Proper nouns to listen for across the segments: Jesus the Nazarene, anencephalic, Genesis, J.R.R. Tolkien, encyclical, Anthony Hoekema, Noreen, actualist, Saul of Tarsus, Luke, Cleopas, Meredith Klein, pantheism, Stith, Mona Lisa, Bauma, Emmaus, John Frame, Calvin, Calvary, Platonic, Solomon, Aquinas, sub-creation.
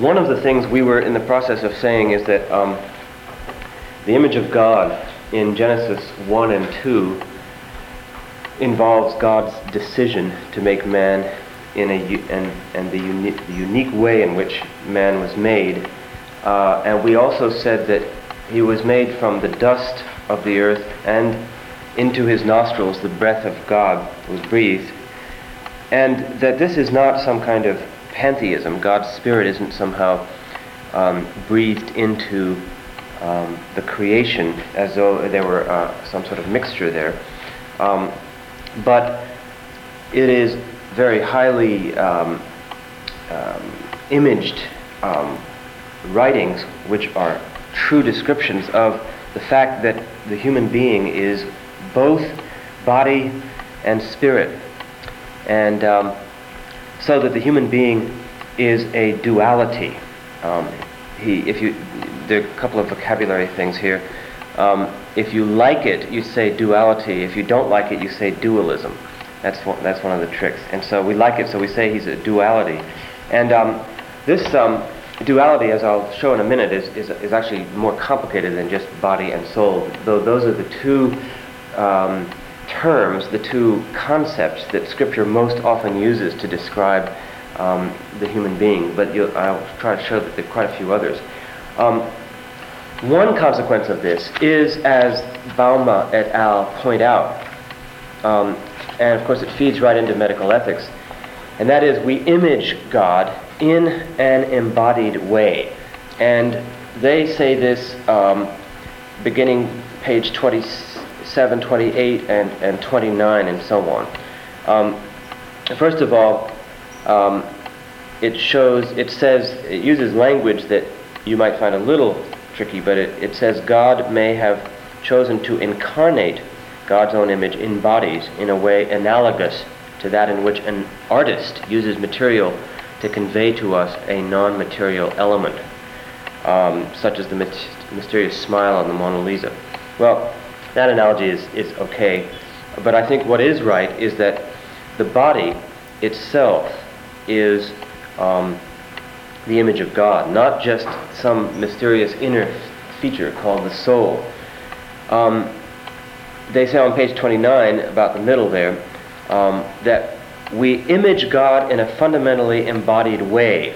One of the things we were in the process of saying is that the image of God in Genesis 1 and 2 involves God's decision to make man in the unique way in which man was made. And we also said that he was made from the dust of the earth, and into his nostrils the breath of God was breathed. And that this is not some kind of pantheism. God's spirit isn't somehow breathed into the creation as though there were some sort of mixture there. But it is very highly imaged writings which are true descriptions of the fact that the human being is both body and spirit. And so that the human being is a duality. There are a couple of vocabulary things here. If you like it, you say duality. If you don't like it, you say dualism. That's one of the tricks. And so we like it, so we say he's a duality. And this duality, as I'll show in a minute, is actually more complicated than just body and soul. Though those are the two terms, the two concepts that Scripture most often uses to describe the human being, but I'll try to show that there are quite a few others. One consequence of this is, as Bauma et al. Point out, and of course it feeds right into medical ethics, and that is we image God in an embodied way. And they say this beginning page 27, 28, and 29, and so on. First of all, it uses language that you might find a little tricky, but it says God may have chosen to incarnate God's own image in bodies in a way analogous to that in which an artist uses material to convey to us a non-material element, such as the mysterious smile on the Mona Lisa. Well, that analogy is okay, but I think what is right is that the body itself is the image of God, not just some mysterious inner feature called the soul. They say on page 29, about the middle there, that we image God in a fundamentally embodied way.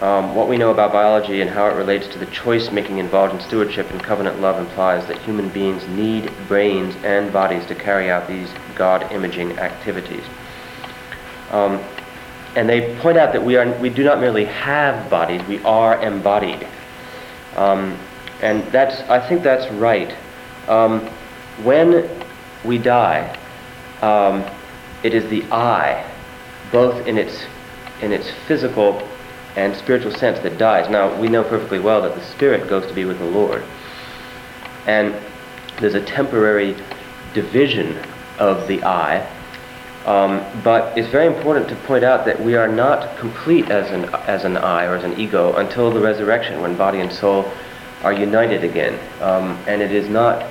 What we know about biology and how it relates to the choice-making involved in stewardship and covenant love implies that human beings need brains and bodies to carry out these God-imaging activities. And they point out that we do not merely have bodies, we are embodied. And I think that's right. When we die, it is the I, both in its physical and spiritual sense, that dies. Now, we know perfectly well that the spirit goes to be with the Lord. And there's a temporary division of the I. But it's very important to point out that we are not complete as an I or as an ego until the resurrection, when body and soul are united again. And it is not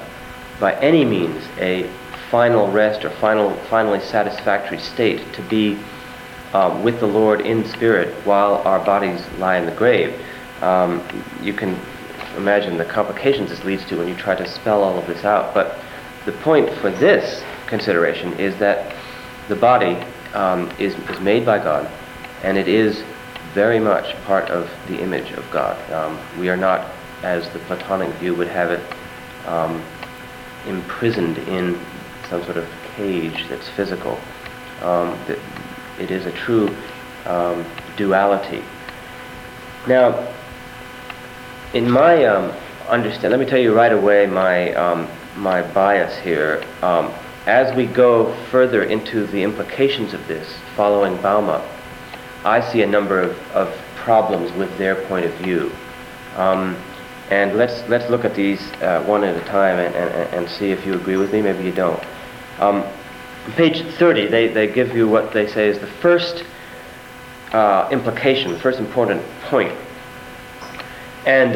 by any means a final rest or finally satisfactory state to be with the Lord in spirit while our bodies lie in the grave. You can imagine the complications this leads to when you try to spell all of this out. But the point for this consideration is that the body is made by God, and it is very much part of the image of God. We are not, as the Platonic view would have it, imprisoned in some sort of cage that's physical. It is a true duality. Now, in my understanding, let me tell you right away my bias here. as we go further into the implications of this, following Bauma, I see a number of problems with their point of view. And let's look at these one at a time and see if you agree with me. Maybe you don't. On page 30, they give you what they say is the first implication, the first important point. And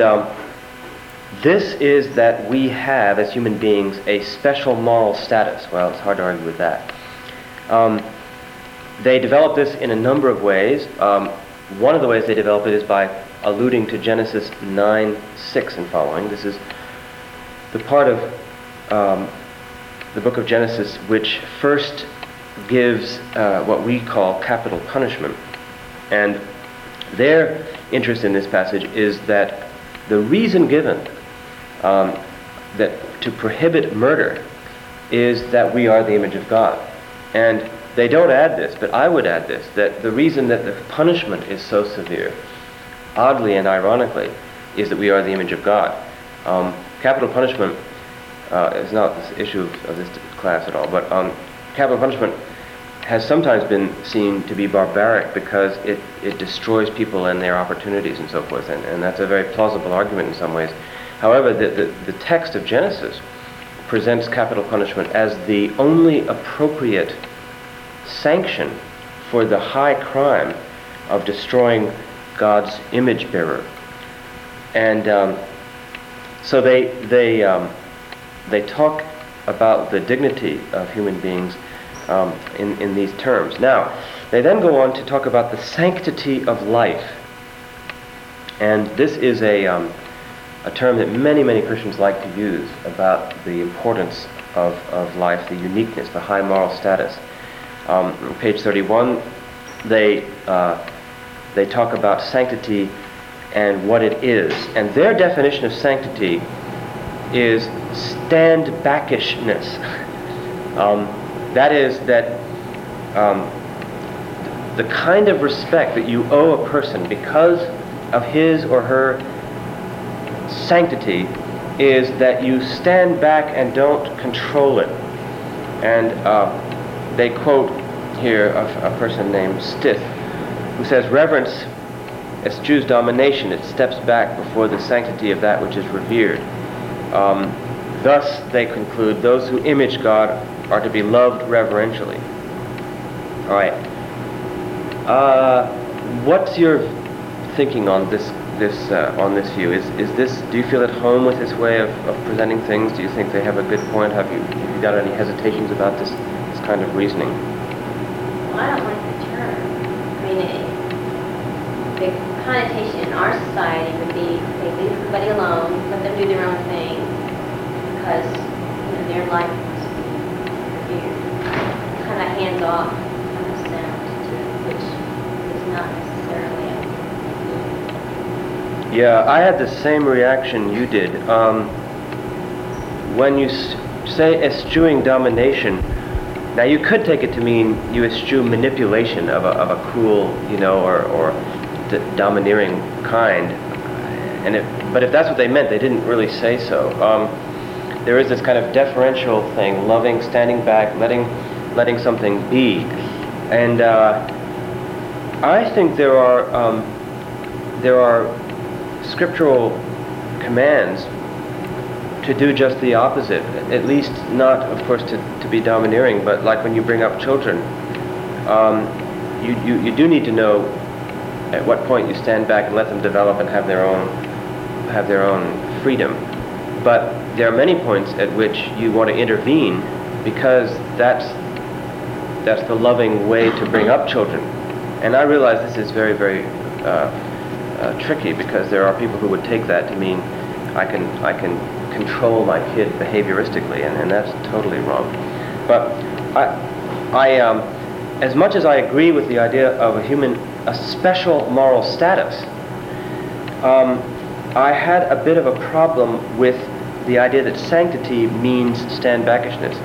this is that we have, as human beings, a special moral status. Well, it's hard to argue with that. They develop this in a number of ways. One of the ways they develop it is by alluding to Genesis 9:6 and following. This is the part of the book of Genesis which first gives what we call capital punishment. And their interest in this passage is that the reason given that to prohibit murder is that we are the image of God. And they don't add this, but I would add this, that the reason that the punishment is so severe, oddly and ironically, is that we are the image of God. Capital punishment is not the issue of this class at all, but capital punishment has sometimes been seen to be barbaric because it destroys people and their opportunities and so forth, and that's a very plausible argument in some ways. However, the text of Genesis presents capital punishment as the only appropriate sanction for the high crime of destroying God's image bearer. And so they talk about the dignity of human beings in these terms. Now, they then go on to talk about the sanctity of life. And this is a term that many Christians like to use about the importance of life, the uniqueness, the high moral status. On page 31, they talk about sanctity and what it is. And their definition of sanctity is stand-backishness. That is that the kind of respect that you owe a person because of his or her sanctity is that you stand back and don't control it. And they quote here a person named Stith, who says, "Reverence eschews domination. It steps back before the sanctity of that which is revered." Thus, they conclude, those who image God are to be loved reverentially. All right. What's your thinking on this view? Is this? Do you feel at home with this way of presenting things? Do you think they have a good point? Have you got any hesitations about this kind of reasoning? Well, I don't like the term. I mean, the connotation in our society would be they leave everybody alone, let them do their own thing, because their life kind of hands-off kind of sound, which is not necessarily a... Yeah, I had the same reaction you did. When you say eschewing domination, now you could take it to mean you eschew manipulation of a cruel, or domineering kind. But if that's what they meant, they didn't really say so. There is this kind of deferential thing, loving, standing back, letting something be. And I think there are scriptural commands to do just the opposite, at least not, of course, to be domineering, but like when you bring up children, you do need to know at what point you stand back and let them develop and have their own freedom. But there are many points at which you want to intervene because that's the loving way to bring up children. And I realize this is very, very tricky because there are people who would take that to mean I can control my kid behavioristically, and that's totally wrong. But I as much as I agree with the idea of a special moral status, I had a bit of a problem with the idea that sanctity means stand-backishness.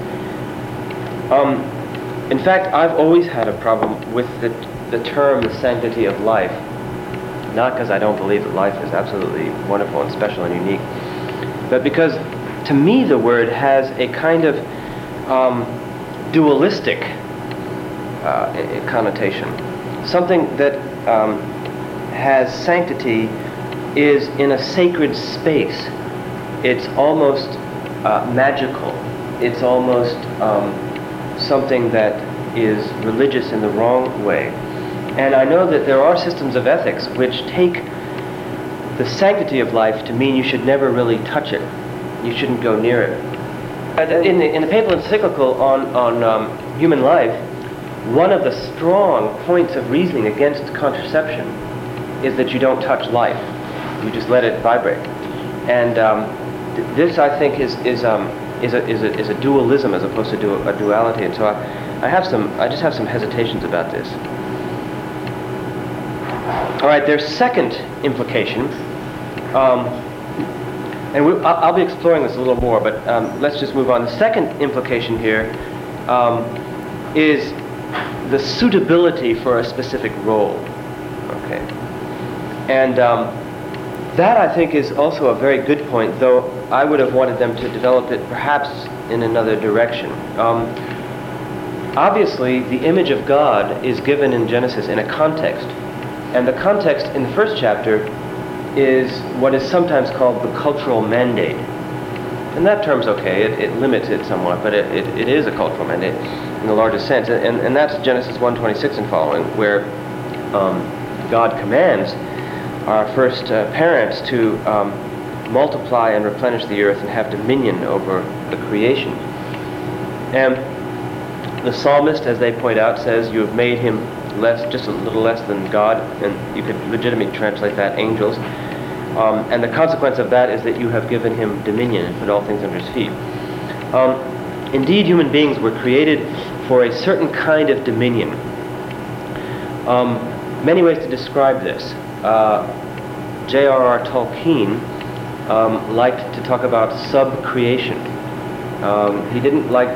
In fact, I've always had a problem with the term the sanctity of life, not because I don't believe that life is absolutely wonderful and special and unique, but because to me the word has a kind of dualistic connotation. Something that has sanctity is in a sacred space. It's almost magical. It's almost something that is religious in the wrong way. And I know that there are systems of ethics which take the sanctity of life to mean you should never really touch it. You shouldn't go near it. In the papal encyclical on human life, one of the strong points of reasoning against contraception is that you don't touch life. You just let it vibrate. And this, I think, is a dualism as opposed to a duality. And so I just have some hesitations about this. All right, their second implication, and I'll be exploring this a little more, but let's just move on. The second implication here is the suitability for a specific role. Okay, and that, I think, is also a very good point, though I would have wanted them to develop it perhaps in another direction. Obviously, the image of God is given in Genesis in a context, and the context in the first chapter is what is sometimes called the cultural mandate. And that term's okay, it limits it somewhat, but it is a cultural mandate in the largest sense, and that's Genesis 1:26 and following, where God commands our first parents to multiply and replenish the earth and have dominion over the creation. And the psalmist, as they point out, says, "You have made him less, just a little less than God," and you could legitimately translate that angels. And the consequence of that is that you have given him dominion and put all things under his feet. Indeed, human beings were created for a certain kind of dominion. Many ways to describe this. J.R.R. Tolkien liked to talk about sub-creation. He didn't like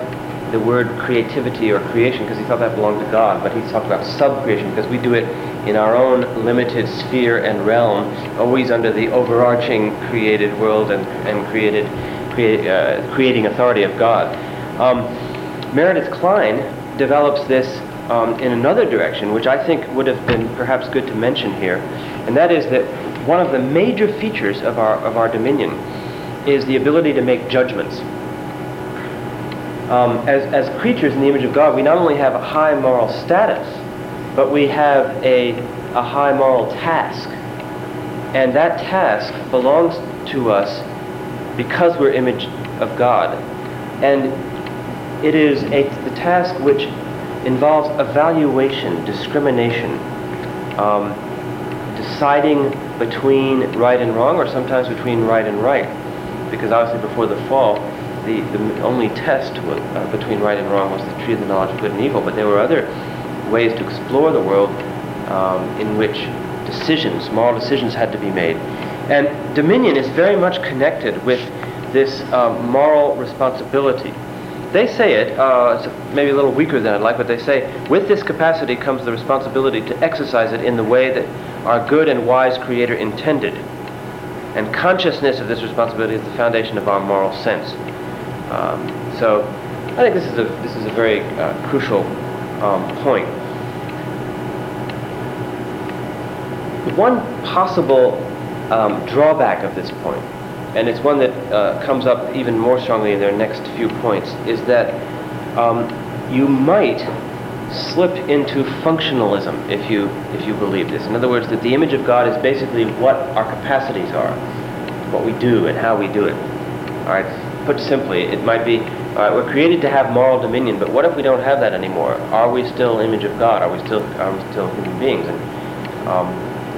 the word creativity or creation because he thought that belonged to God, but he talked about sub-creation because we do it in our own limited sphere and realm, always under the overarching created world and creating authority of God. Meredith Klein develops this in another direction, which I think would have been perhaps good to mention here, and that is that one of the major features of our dominion is the ability to make judgments. As creatures in the image of God, we not only have a high moral status, but we have a high moral task, and that task belongs to us because we're image of God, and it is the task which involves evaluation, discrimination, deciding between right and wrong, or sometimes between right and right, because obviously before the fall, the only test between right and wrong was the tree of the knowledge of good and evil, but there were other ways to explore the world in which decisions, moral decisions, had to be made. And dominion is very much connected with this moral responsibility. They say it, it's maybe a little weaker than I'd like, but they say, with this capacity comes the responsibility to exercise it in the way that our good and wise Creator intended. And consciousness of this responsibility is the foundation of our moral sense. So I think this is a very crucial point. One possible drawback of this point, and it's one that comes up even more strongly in their next few points, is that you might slip into functionalism if you believe this. In other words, that the image of God is basically what our capacities are, what we do and how we do it. All right, put simply, it might be, all right, we're created to have moral dominion, but what if we don't have that anymore? Are we still image of God? Are we still human beings? And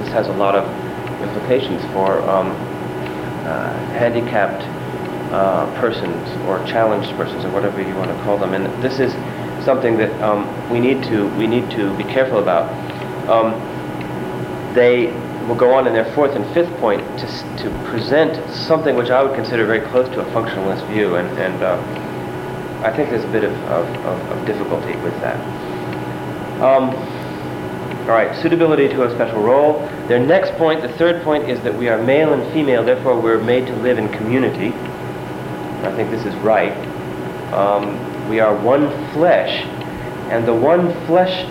this has a lot of implications for handicapped persons or challenged persons or whatever you want to call them, and this is something that we need to be careful about. They will go on in their fourth and fifth point to present something which I would consider very close to a functionalist view, and I think there's a bit of difficulty with that. All right, suitability to a special role. Their next point, the third point, is that we are male and female, therefore we're made to live in community. I think this is right. We are one flesh, and the one flesh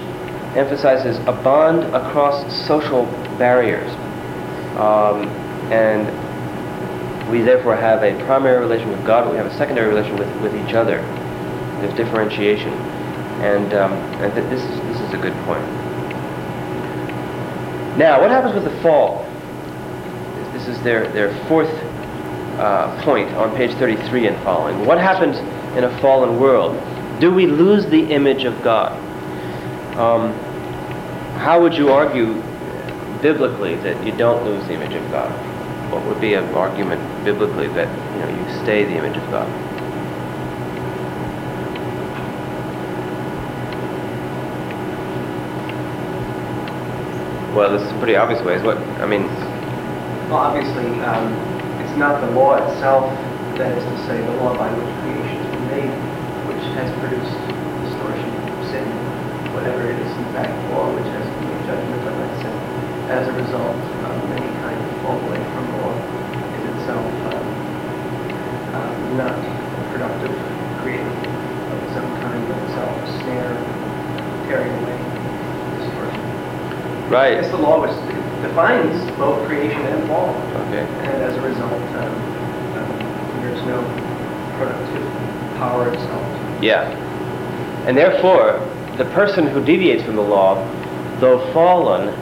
emphasizes a bond across social barriers, and we therefore have a primary relation with God, but we have a secondary relation with each other. There's differentiation, and this is a good point. Now, what happens with the fall? This is their fourth point on page 33 and following. What happens in a fallen world? Do we lose the image of God? How would you argue biblically that you don't lose the image of God? What would be an argument biblically that you stay the image of God? Well, this is a pretty obvious way. Well, obviously, it's not the law itself, that is to say, the law by which creation is made, which has produced distortion, sin, whatever it is, in fact, law which has made judgment on that sin. As a result, any kind of fall away from law is itself not productive, creative, of some kind of itself, snare, tearing away, distortion. Right. It's the law which defines both creation and fall. Okay. And as a result, there's no productive power itself. Yeah. And therefore, the person who deviates from the law, though fallen,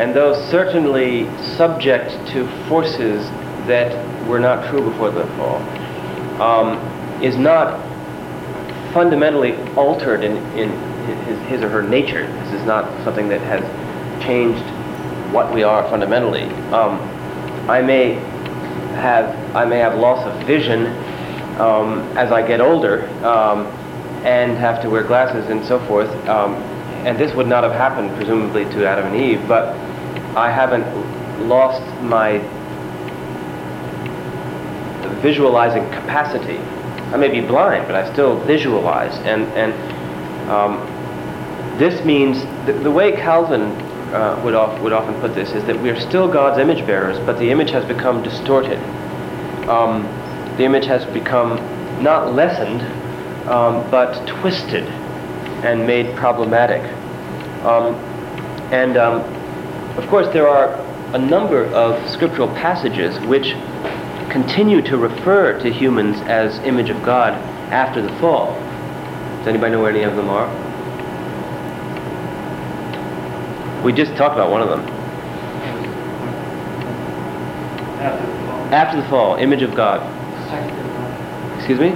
and though certainly subject to forces that were not true before the fall, is not fundamentally altered in his or her nature. This is not something that has changed what we are fundamentally. I may have loss of vision as I get older and have to wear glasses and so forth. And this would not have happened presumably to Adam and Eve, but I haven't lost my visualizing capacity. I may be blind, but I still visualize. And this means the way Calvin would often put this is that we are still God's image bearers, but the image has become distorted. The image has become not lessened, but twisted and made problematic. Of course, there are a number of scriptural passages which continue to refer to humans as image of God after the fall. Does anybody know where any of them are? We just talked about one of them. After the fall, image of God. Excuse me?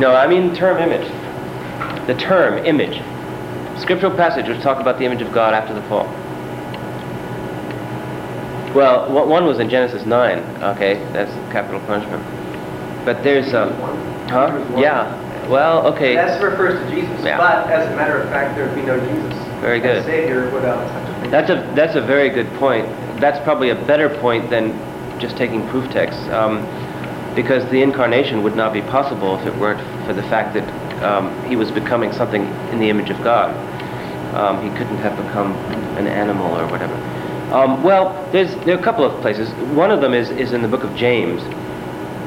No, I mean term image. The term image. Scriptural passage which talk about the image of God after the fall. Well, one was in Genesis 9. Okay, that's capital punishment. But there's Yeah. Well, okay. That refers to Jesus, yeah. But as a matter of fact, there would be no Jesus. Very good. As Savior without such a thing. That's a very good point. That's probably a better point than just taking proof texts, because the incarnation would not be possible if it weren't for the fact that he was becoming something in the image of God. He couldn't have become an animal or whatever. There are a couple of places. One of them is in the book of James,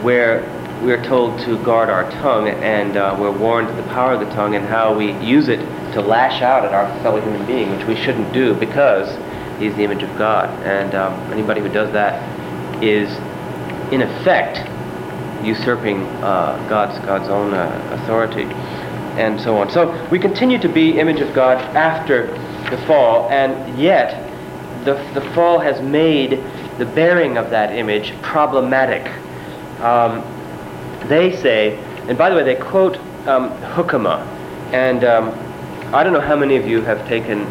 where we are told to guard our tongue, and we're warned of the power of the tongue and how we use it to lash out at our fellow human being, which we shouldn't do because he's the image of God. And anybody who does that is, in effect, usurping God's own authority, and so on. So we continue to be image of God after the fall, and yet the fall has made the bearing of that image problematic. They say, and by the way, they quote Hoekema, and I don't know how many of you have taken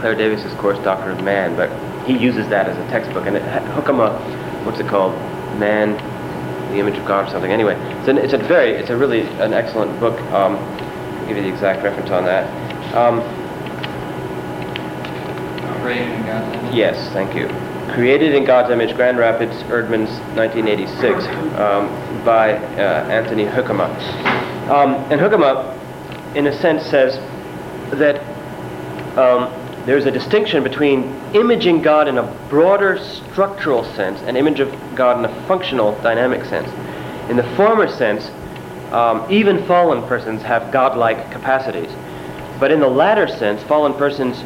Claire Davis's course, Doctrine of Man, but he uses that as a textbook. And Hoekema, what's it called? Man, the Image of God, or something. Anyway, it's a really excellent book. I'll give you the exact reference on that. Created in God's image. Yes, thank you. Created in God's Image, Grand Rapids, Erdman's, 1986, by Anthony Hoekema. And Hoekema, in a sense, says that there's a distinction between imaging God in a broader structural sense and image of God in a functional dynamic sense. In the former sense, even fallen persons have godlike capacities. But in the latter sense, fallen persons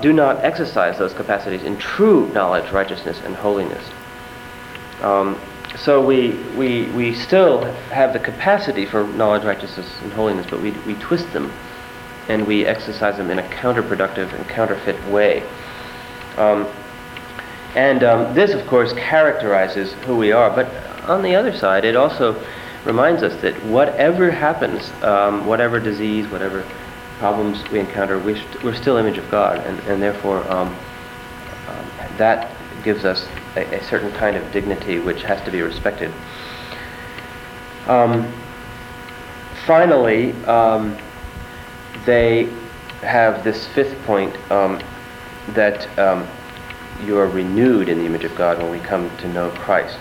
do not exercise those capacities in true knowledge, righteousness, and holiness. So we still have the capacity for knowledge, righteousness, and holiness, but we twist them and we exercise them in a counterproductive and counterfeit way. This, of course, characterizes who we are. But on the other side, it also reminds us that whatever happens, whatever disease, whatever problems we encounter, we're still image of God, and therefore that gives us a certain kind of dignity which has to be respected. Finally, they have this fifth point, that you are renewed in the image of God when we come to know Christ.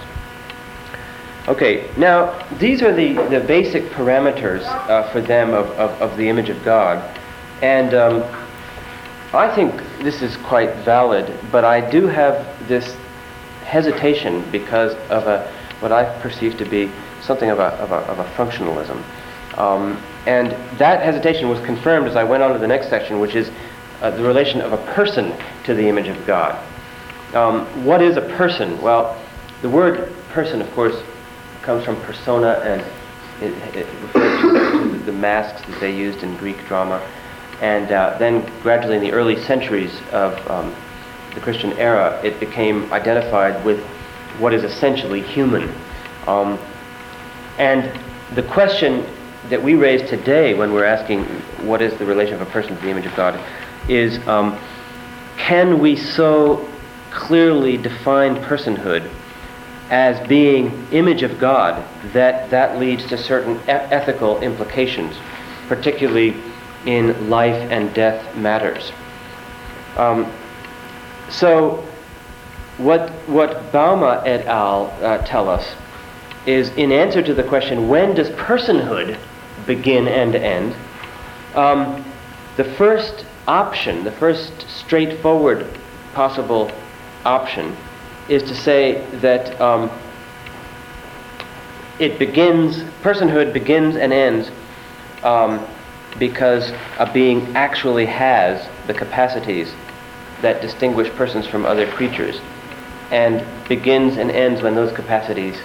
Okay, now these are the basic parameters for them of the image of God, and I think this is quite valid, but I do have this hesitation because of what I perceive to be something of a functionalism, and that hesitation was confirmed as I went on to the next section, which is the relation of a person to the image of God. What is a person? Well, the word person, of course, comes from persona, and it refers to the masks that they used in Greek drama. And then gradually in the early centuries of the Christian era, it became identified with what is essentially human. And the question that we raise today when we're asking what is the relation of a person to the image of God is, can we so clearly define personhood as being image of God, that leads to certain ethical implications, particularly in life and death matters. So what Bauma et al. Tell us is, in answer to the question, when does personhood begin and end, the first option, the first straightforward possible option, is to say that personhood begins and ends because a being actually has the capacities that distinguish persons from other creatures, and begins and ends when those capacities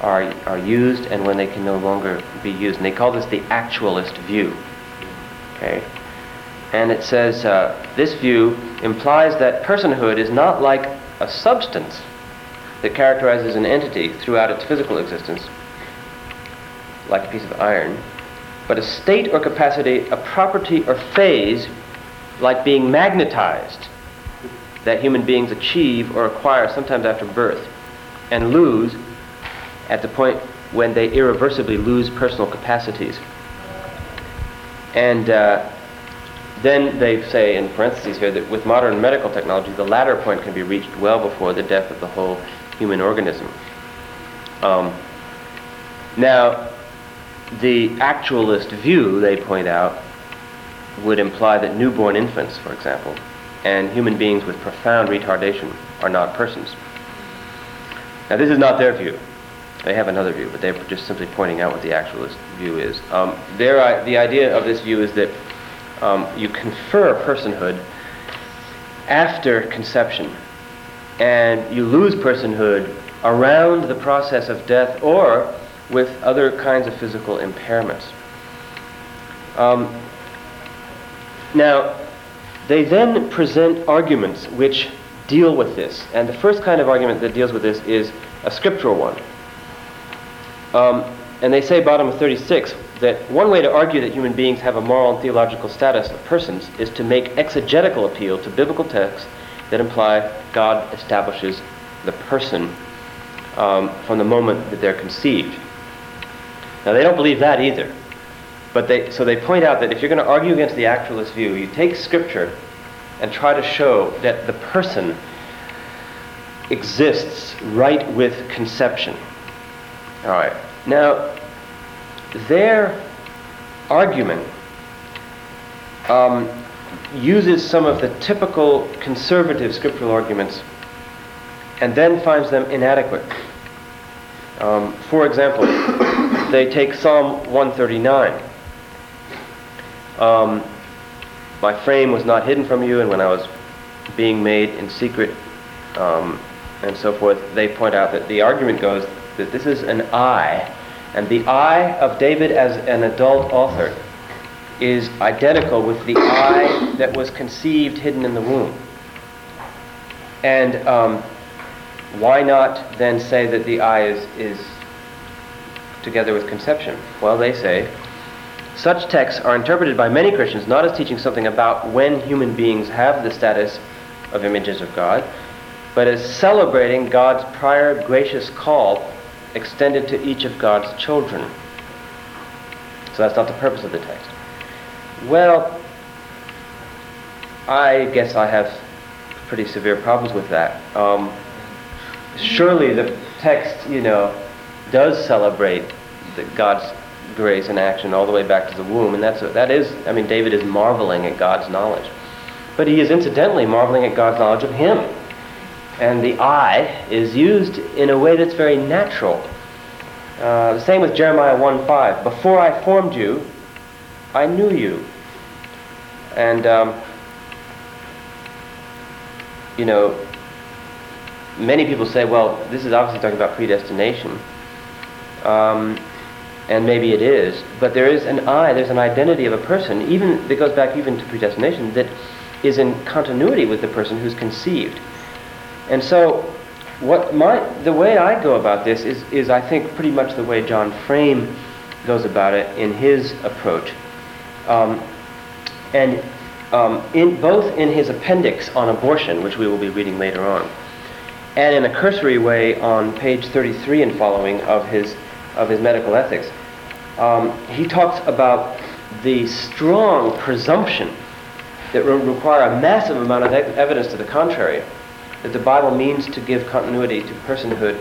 are used and when they can no longer be used. And they call this the actualist view. Okay. And it says, this view implies that personhood is not like a substance that characterizes an entity throughout its physical existence, like a piece of iron, but a state or capacity, a property or phase, like being magnetized, that human beings achieve or acquire sometimes after birth, and lose at the point when they irreversibly lose personal capacities. And then they say in parentheses here that with modern medical technology, the latter point can be reached well before the death of the whole human organism. Now, the actualist view, they point out, would imply that newborn infants, for example, and human beings with profound retardation are not persons. Now, this is not their view. They have another view, but they're just simply pointing out what the actualist view is. The idea of this view is that you confer personhood after conception, and you lose personhood around the process of death or with other kinds of physical impairments. Now, they then present arguments which deal with this, and the first kind of argument that deals with this is a scriptural one. And they say, bottom of 36, that one way to argue that human beings have a moral and theological status of persons is to make exegetical appeal to biblical texts that imply God establishes the person from the moment that they're conceived. Now, they don't believe that either, but so they point out that if you're going to argue against the actualist view, you take Scripture and try to show that the person exists right with conception. All right. Now, their argument uses some of the typical conservative scriptural arguments and then finds them inadequate. For example, they take Psalm 139. My frame was not hidden from you, and when I was being made in secret, and so forth, they point out that the argument goes that this is an I, and the I of David as an adult author is identical with the I that was conceived hidden in the womb. And why not then say that the I is together with conception? Well, they say, such texts are interpreted by many Christians not as teaching something about when human beings have the status of images of God, but as celebrating God's prior gracious call extended to each of God's children. So that's not the purpose of the text. Well, I guess I have pretty severe problems with that. Surely the text, does celebrate God's grace and action all the way back to the womb, and that is, David is marveling at God's knowledge. But he is incidentally marveling at God's knowledge of him. And the I is used in a way that's very natural. The same with Jeremiah 1:5. Before I formed you, I knew you. And, many people say, well, this is obviously talking about predestination. And maybe it is. But there is an I, there's an identity of a person, even that goes back even to predestination, that is in continuity with the person who's conceived. And so the way I go about this is I think pretty much the way John Frame goes about it in his approach. Both in his appendix on abortion, which we will be reading later on, and in a cursory way on page 33 and following of his medical ethics, he talks about the strong presumption that will require a massive amount of evidence to the contrary, that the Bible means to give continuity to personhood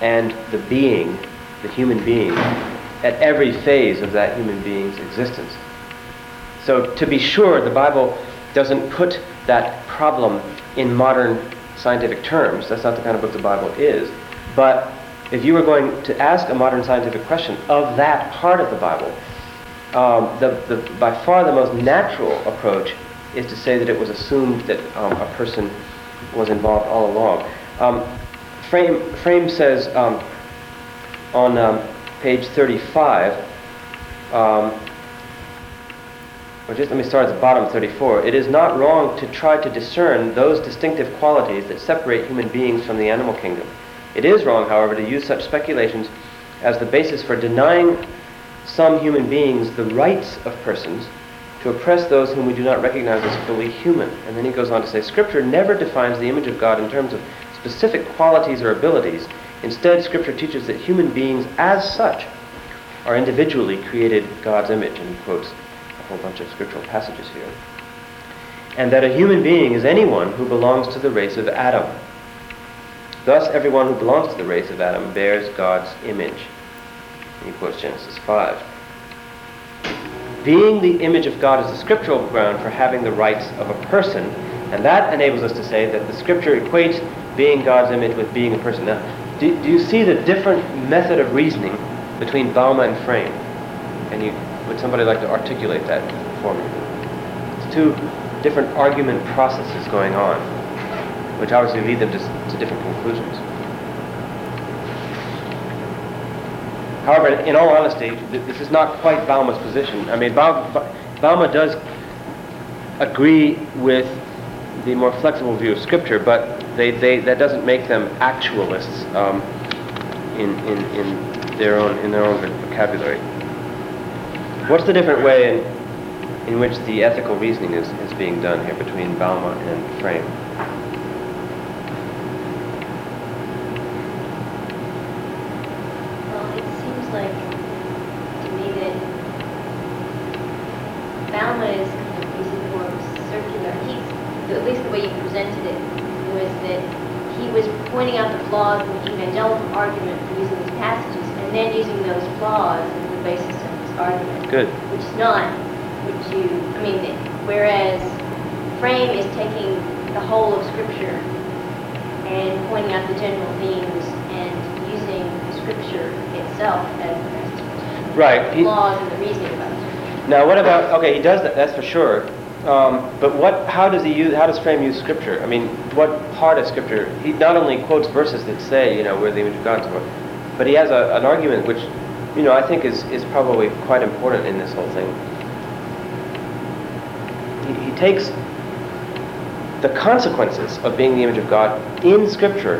and the human being, at every phase of that human being's existence. So to be sure, the Bible doesn't put that problem in modern scientific terms. That's not the kind of book the Bible is. But if you were going to ask a modern scientific question of that part of the Bible, by far the most natural approach is to say that it was assumed that a person was involved all along. Frame says on page 35, let me start at the bottom, 34. It is not wrong to try to discern those distinctive qualities that separate human beings from the animal kingdom. It is wrong, however, to use such speculations as the basis for denying some human beings the rights of persons, to oppress those whom we do not recognize as fully human. And then he goes on to say, Scripture never defines the image of God in terms of specific qualities or abilities. Instead, Scripture teaches that human beings as such are individually created God's image. And he quotes a whole bunch of scriptural passages here. And that a human being is anyone who belongs to the race of Adam. Thus, everyone who belongs to the race of Adam bears God's image. And he quotes Genesis 5. Being the image of God is the scriptural ground for having the rights of a person, and that enables us to say that the scripture equates being God's image with being a person. Now, do you see the different method of reasoning between Bauma and Frame? And would somebody like to articulate that for me? It's two different argument processes going on, which obviously lead them to different conclusions. However, in all honesty, this is not quite Bauma's position. I mean, Bauma does agree with the more flexible view of Scripture, but that doesn't make them actualists in their own vocabulary. What's the different way in which the ethical reasoning is being done here between Bauma and Frame? Good. Whereas Frame is taking the whole of Scripture and pointing out the general themes and using the Scripture himself and right. the laws and the reasoning about it. Now, what about? Okay, he does that. That's for sure. But what? How does he use? How does Frame use Scripture? I mean, what part of Scripture? He not only quotes verses that say, you know, we're the image of God, but he has an argument which, you know, I think is probably quite important in this whole thing. He takes the consequences of being the image of God in Scripture,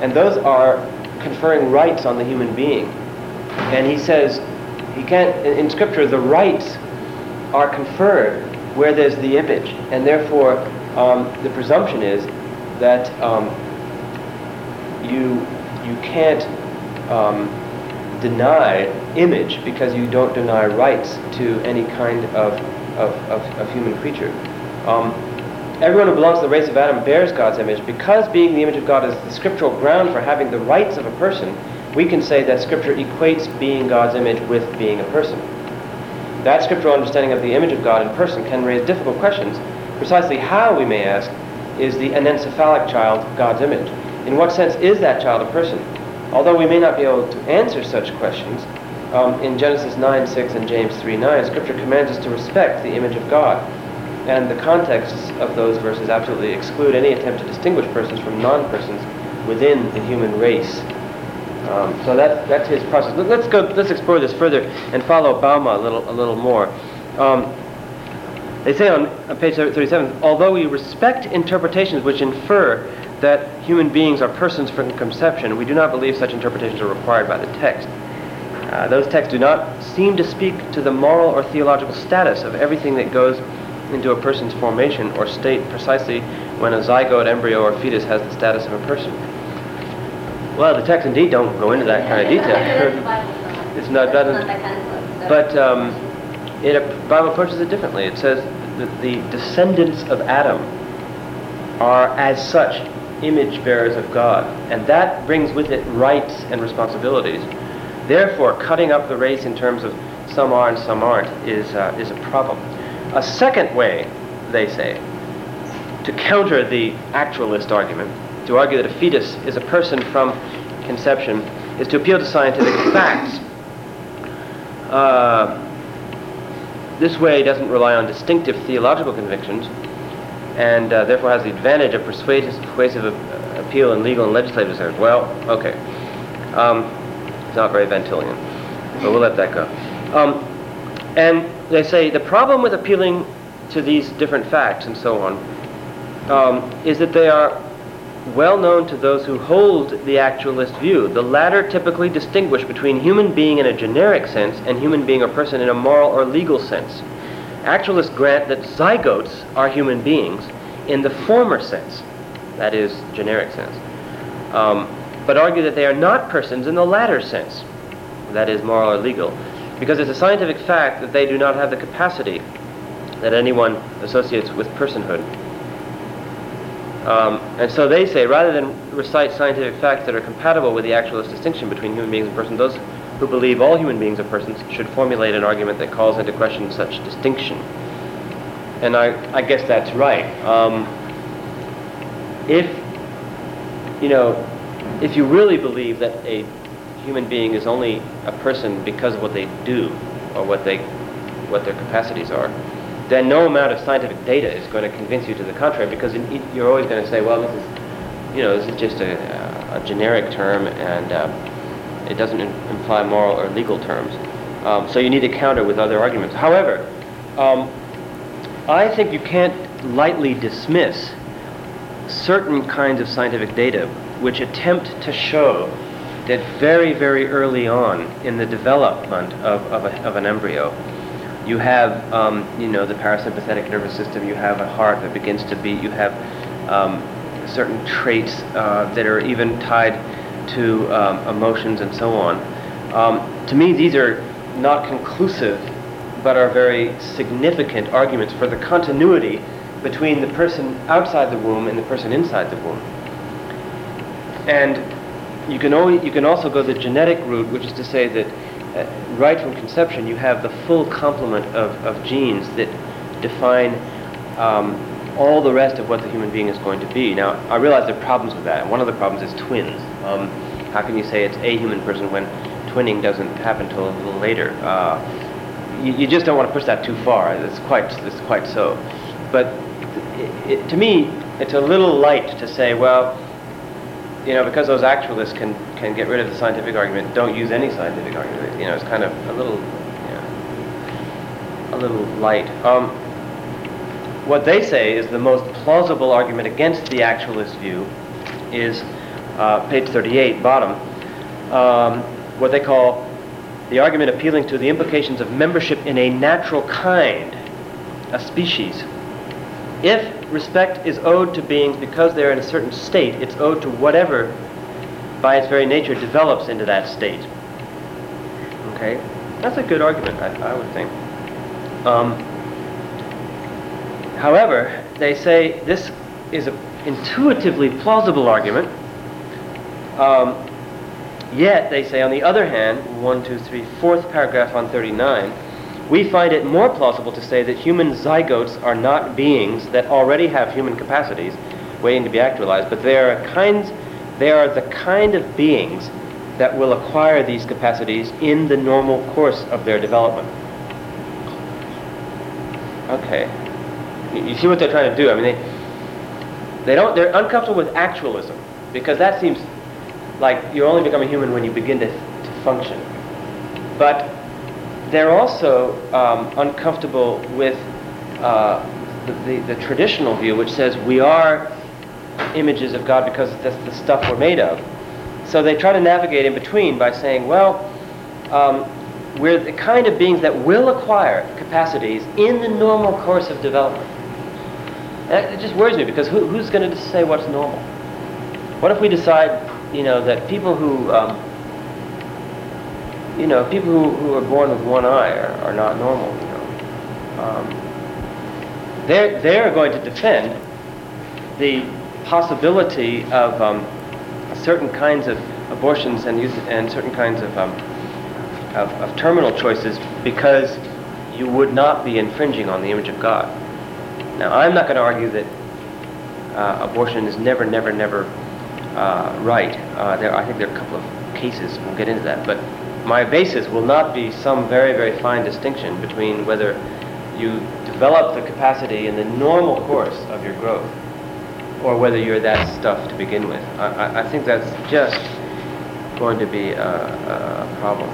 and those are conferring rights on the human being. And he says, he can't, in Scripture, the rights are conferred where there's the image, and therefore the presumption is that you can't deny image because you don't deny rights to any kind of human creature. Everyone who belongs to the race of Adam bears God's image. Because being the image of God is the scriptural ground for having the rights of a person, we can say that Scripture equates being God's image with being a person. That scriptural understanding of the image of God in person can raise difficult questions. Precisely how, we may ask, is the anencephalic child God's image? In what sense is that child a person? Although we may not be able to answer such questions, in Genesis 9:6 and James 3:9, Scripture commands us to respect the image of God. And the contexts of those verses absolutely exclude any attempt to distinguish persons from non-persons within the human race. So that's his process. Let's explore this further and follow Bauma a little more. They say on page 37, although we respect interpretations which infer that human beings are persons from conception, we do not believe such interpretations are required by the text. Those texts do not seem to speak to the moral or theological status of everything that goes into a person's formation or state precisely when a zygote, embryo, or fetus has the status of a person. Well, the texts indeed don't go into that kind of detail. It's not that kind of book. But the Bible approaches it differently. It says that the descendants of Adam are as such image bearers of God, and that brings with it rights and responsibilities. Therefore, cutting up the race in terms of some are and some aren't is a problem. A second way, they say, to counter the actualist argument, to argue that a fetus is a person from conception, is to appeal to scientific facts. This way doesn't rely on distinctive theological convictions, and therefore has the advantage of persuasive appeal in legal and legislative affairs. Well, okay. It's not very Vantillian, but we'll let that go. And they say the problem with appealing to these different facts and so on is that they are well known to those who hold the actualist view. The latter typically distinguish between human being in a generic sense and human being or person in a moral or legal sense. Actualists grant that zygotes are human beings in the former sense, that is, generic sense, but argue that they are not persons in the latter sense, that is, moral or legal, because it's a scientific fact that they do not have the capacity that anyone associates with personhood. And so they say, rather than recite scientific facts that are compatible with the actualist distinction between human beings and persons, those who believe all human beings are persons should formulate an argument that calls into question such distinction. And I guess that's right. If you really believe that a human being is only a person because of what they do or what their capacities are, then no amount of scientific data is going to convince you to the contrary, because you're always going to say, well, this is just a generic term, and it doesn't imply moral or legal terms. So you need to counter with other arguments. However, I think you can't lightly dismiss certain kinds of scientific data which attempt to show that very, very early on in the development of an embryo, you have, the parasympathetic nervous system, you have a heart that begins to beat, you have certain traits that are even tied to emotions and so on. To me, these are not conclusive, but are very significant arguments for the continuity between the person outside the womb and the person inside the womb. And you can also go the genetic route, which is to say that right from conception you have the full complement of genes that define all the rest of what the human being is going to be. Now, I realize there are problems with that, and one of the problems is twins. How can you say it's a human person when twinning doesn't happen until a little later. You just don't want to push that too far. It's quite so. But to me, it's a little light to say, well, you know, because those actualists can get rid of the scientific argument, don't use any scientific argument. You know, it's kind of a little light. What they say is the most plausible argument against the actualist view is page 38, bottom, what they call the argument appealing to the implications of membership in a natural kind, a species. If respect is owed to beings because they're in a certain state, it's owed to whatever by its very nature develops into that state. Okay? That's a good argument, I would think. However, they say this is an intuitively plausible argument. Yet, they say, on the other hand, 4th paragraph on 39, we find it more plausible to say that human zygotes are not beings that already have human capacities waiting to be actualized, but they are the kind of beings that will acquire these capacities in the normal course of their development. Okay. You see what they're trying to do. I mean, they're uncomfortable with actualism, because that seems like you only become a human when you begin to function. But they're also uncomfortable with the traditional view, which says we are images of God because that's the stuff we're made of. So they try to navigate in between by saying, well, we're the kind of beings that will acquire capacities in the normal course of development. And it just worries me, because who's going to say what's normal? What if we decide, you know, that people who, people who are born with one eye are not normal, you know. They're going to defend the possibility of certain kinds of abortions and certain kinds of terminal choices, because you would not be infringing on the image of God. Now, I'm not going to argue that abortion is never right. I think there are a couple of cases, we'll get into that, but my basis will not be some very, very fine distinction between whether you develop the capacity in the normal course of your growth or whether you're that stuff to begin with. I think that's just going to be a problem.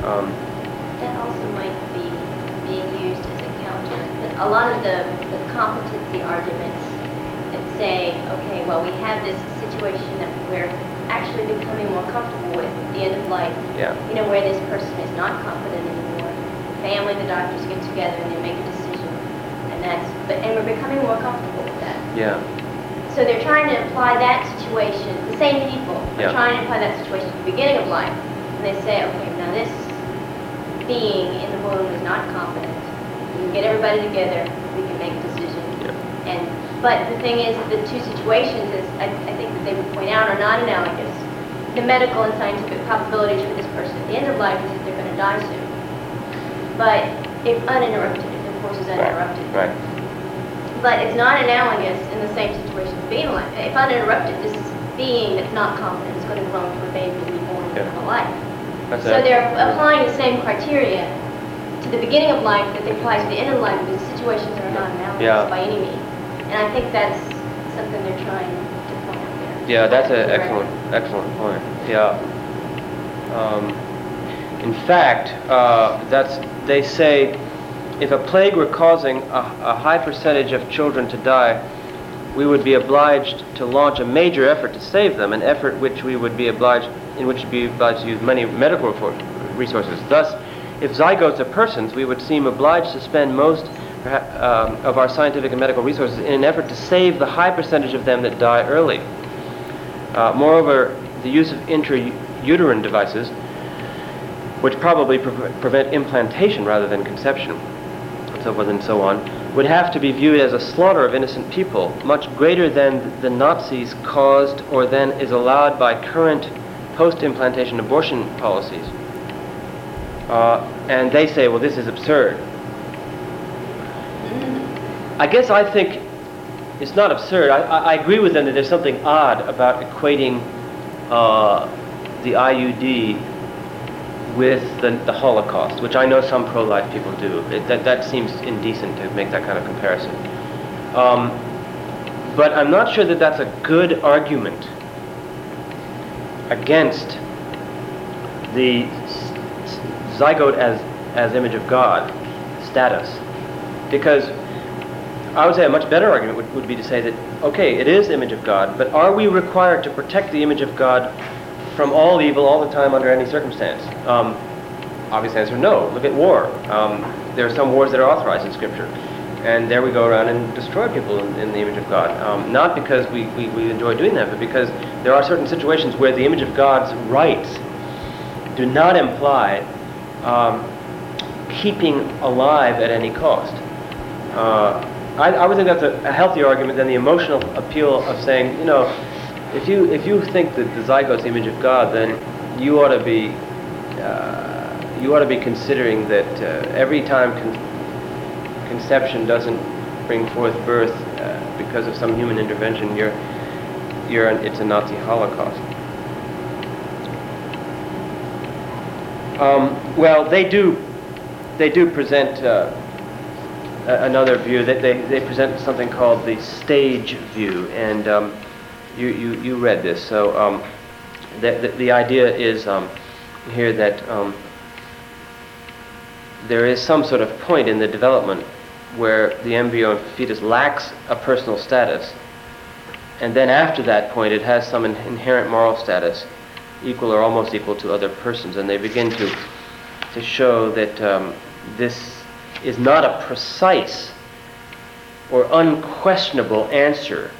That also might be being used as a counter. A lot of the competency arguments that say, okay, well, we have this situation that we're actually becoming more comfortable with at the end of life. Yeah. You know, where this person is not competent anymore. The family, the doctors get together and they make a decision, and we're becoming more comfortable with that. Yeah. So they're trying to apply that situation. The same people are trying to apply that situation at the beginning of life, and they say, okay, now this being in the womb is not competent. We can get everybody together. We can make a decision. Yeah. But the thing is, the two situations, as I think that they would point out, are not analogous. The medical and scientific probabilities for this person at the end of life is that they're going to die soon. But if uninterrupted, if the course is uninterrupted. Right. But it's not analogous in the same situation as being alive. If uninterrupted, this being that's not competent is going to grow into a baby and be born into a life. So they're applying the same criteria to the beginning of life that they apply to the end of life, because the situations are not analogous by any means. And I think that's something they're trying to point out there. Yeah, that's an excellent point. Yeah. In fact, they say if a plague were causing a high percentage of children to die, we would be obliged to launch a major effort to save them, an effort which we would be obliged to use many medical resources. Thus, if zygotes are persons, we would seem obliged to spend most of our scientific and medical resources in an effort to save the high percentage of them that die early. Moreover, the use of intrauterine devices, which probably prevent implantation rather than conception, and so forth and so on, would have to be viewed as a slaughter of innocent people, much greater than the Nazis caused or than is allowed by current post-implantation abortion policies. And they say, well, this is absurd. I guess I think it's not absurd. I agree with them that there's something odd about equating the IUD with the Holocaust, which I know some pro-life people do. That seems indecent to make that kind of comparison. But I'm not sure that that's a good argument against the zygote as image of God status, because I would say a much better argument would be to say that, okay, it is image of God, but are we required to protect the image of God from all evil, all the time, under any circumstance? Obvious answer, no. Look at war. There are some wars that are authorized in Scripture, and there we go around and destroy people in the image of God. Not because we enjoy doing that, but because there are certain situations where the image of God's rights do not imply keeping alive at any cost. I would think that's a healthier argument than the emotional appeal of saying, you know, if you think that the zygote's the image of God, then you ought to be considering that every time conception doesn't bring forth birth because of some human intervention, it's a Nazi Holocaust. Well, they do present another view. That they present something called the stage view, and you read this. So the idea is here that there is some sort of point in the development where the embryo and fetus lacks a personal status, and then after that point it has some inherent moral status equal or almost equal to other persons, and they begin to show that this is not a precise or unquestionable answer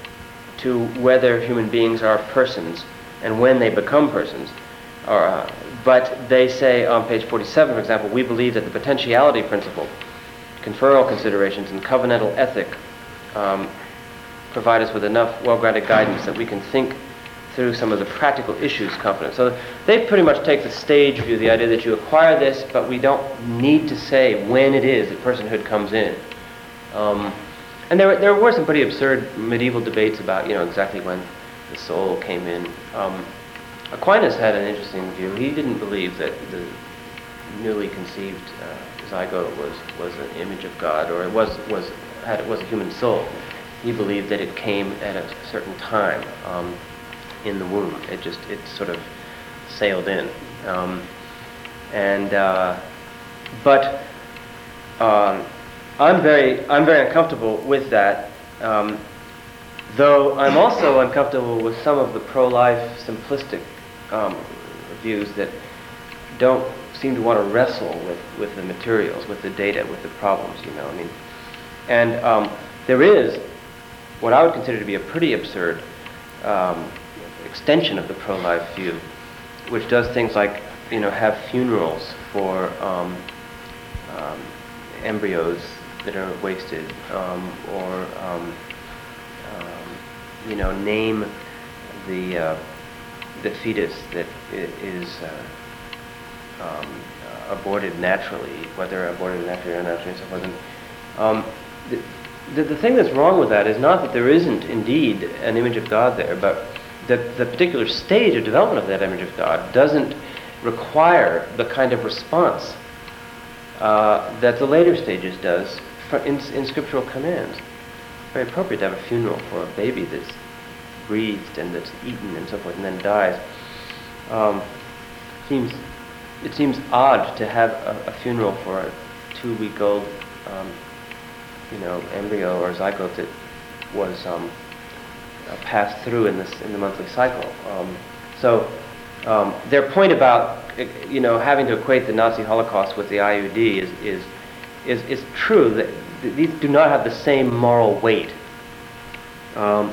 to whether human beings are persons and when they become persons. But they say on page 47, for example, we believe that the potentiality principle, conferral considerations, and covenantal ethic provide us with enough well-grounded guidance that we can think through some of the practical issues confidently. So they pretty much take the stage view, the idea that you acquire this, but we don't need to say when it is that personhood comes in. And there were some pretty absurd medieval debates about, you know, exactly when the soul came in. Aquinas had an interesting view. He didn't believe that the newly conceived zygote was an image of God, or it was a human soul. He believed that it came at a certain time in the womb. It sort of sailed in, but I'm very uncomfortable with that. Though I'm also uncomfortable with some of the pro-life simplistic views that don't seem to want to wrestle with the materials, with the data, with the problems, you know. I mean, and there is what I would consider to be a pretty absurd extension of the pro-life view, which does things like, you know, have funerals for embryos that are wasted, you know, name the fetus that is aborted naturally, whether aborted naturally or not, so wasn't. The thing that's wrong with that is not that there isn't indeed an image of God there, but that the particular stage of development of that image of God doesn't require the kind of response that the later stages does in scriptural commands. Very appropriate to have a funeral for a baby that's breathed and that's eaten and so forth and then dies. It seems odd to have a funeral for a 2-week-old, embryo or zygote that was passed through in the monthly cycle. So their point about, you know, having to equate the Nazi Holocaust with the IUD is true. That these do not have the same moral weight. I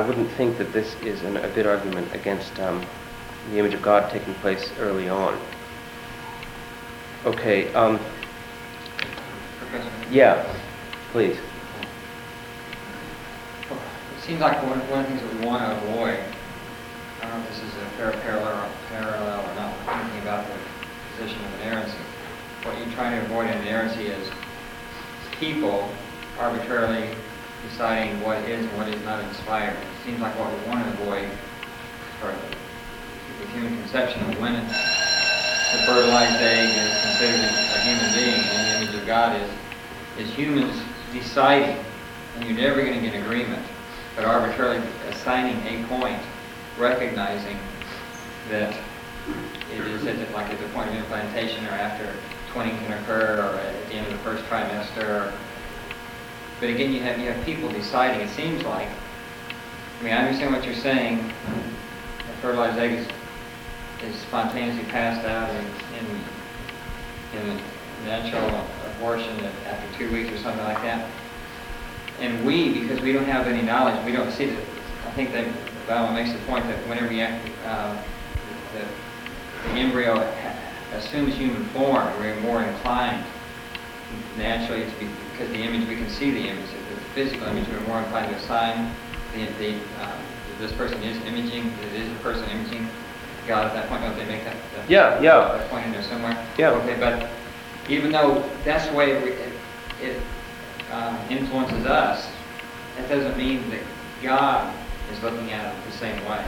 wouldn't think that this is a good argument against the image of God taking place early on. Okay. Yeah, please. Well, it seems like one of the things that we want to avoid, I don't know if this is a fair parallel or not, we're thinking about the position of inerrancy. What you're trying to avoid in inerrancy is people arbitrarily deciding what is and what is not inspired. It seems like what we want to avoid, or with human conception of women. The fertilized egg is considered a human being, and the image of God is humans deciding, and you're never going to get agreement, but arbitrarily assigning a point, recognizing that it is like at the point of implantation or after twinning can occur or at the end of the first trimester. But again, you have people deciding, it seems like. I mean, I understand what you're saying. A fertilized egg is spontaneously passed out in natural abortion after 2 weeks or something like that. And we, because we don't have any knowledge, we don't see that. I think that Bauma makes the point that whenever the embryo assumes human form, we're more inclined naturally to be, because the image, we can see the image, the physical image, we're more inclined to assign this person is imaging, it is a person imaging God at that point. Don't they make that that point in there somewhere? Yeah. Okay, but even though that's the way it influences us, that doesn't mean that God is looking at it the same way.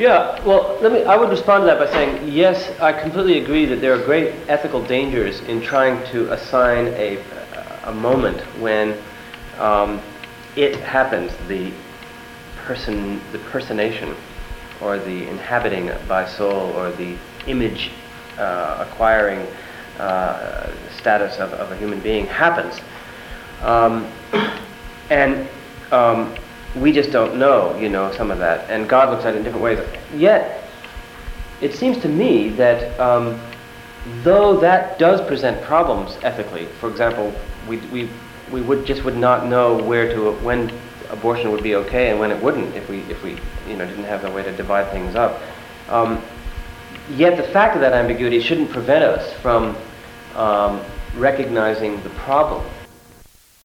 Yeah, well, I would respond to that by saying, yes, I completely agree that there are great ethical dangers in trying to assign a moment when it happens, the personation, or the inhabiting by soul, or the image acquiring status of a human being happens. We just don't know, some of that. And God looks at it in different ways. Yet, it seems to me that though that does present problems ethically, for example, we would not know when abortion would be okay and when it wouldn't if we didn't have a way to divide things up. Yet the fact of that ambiguity shouldn't prevent us from recognizing the problem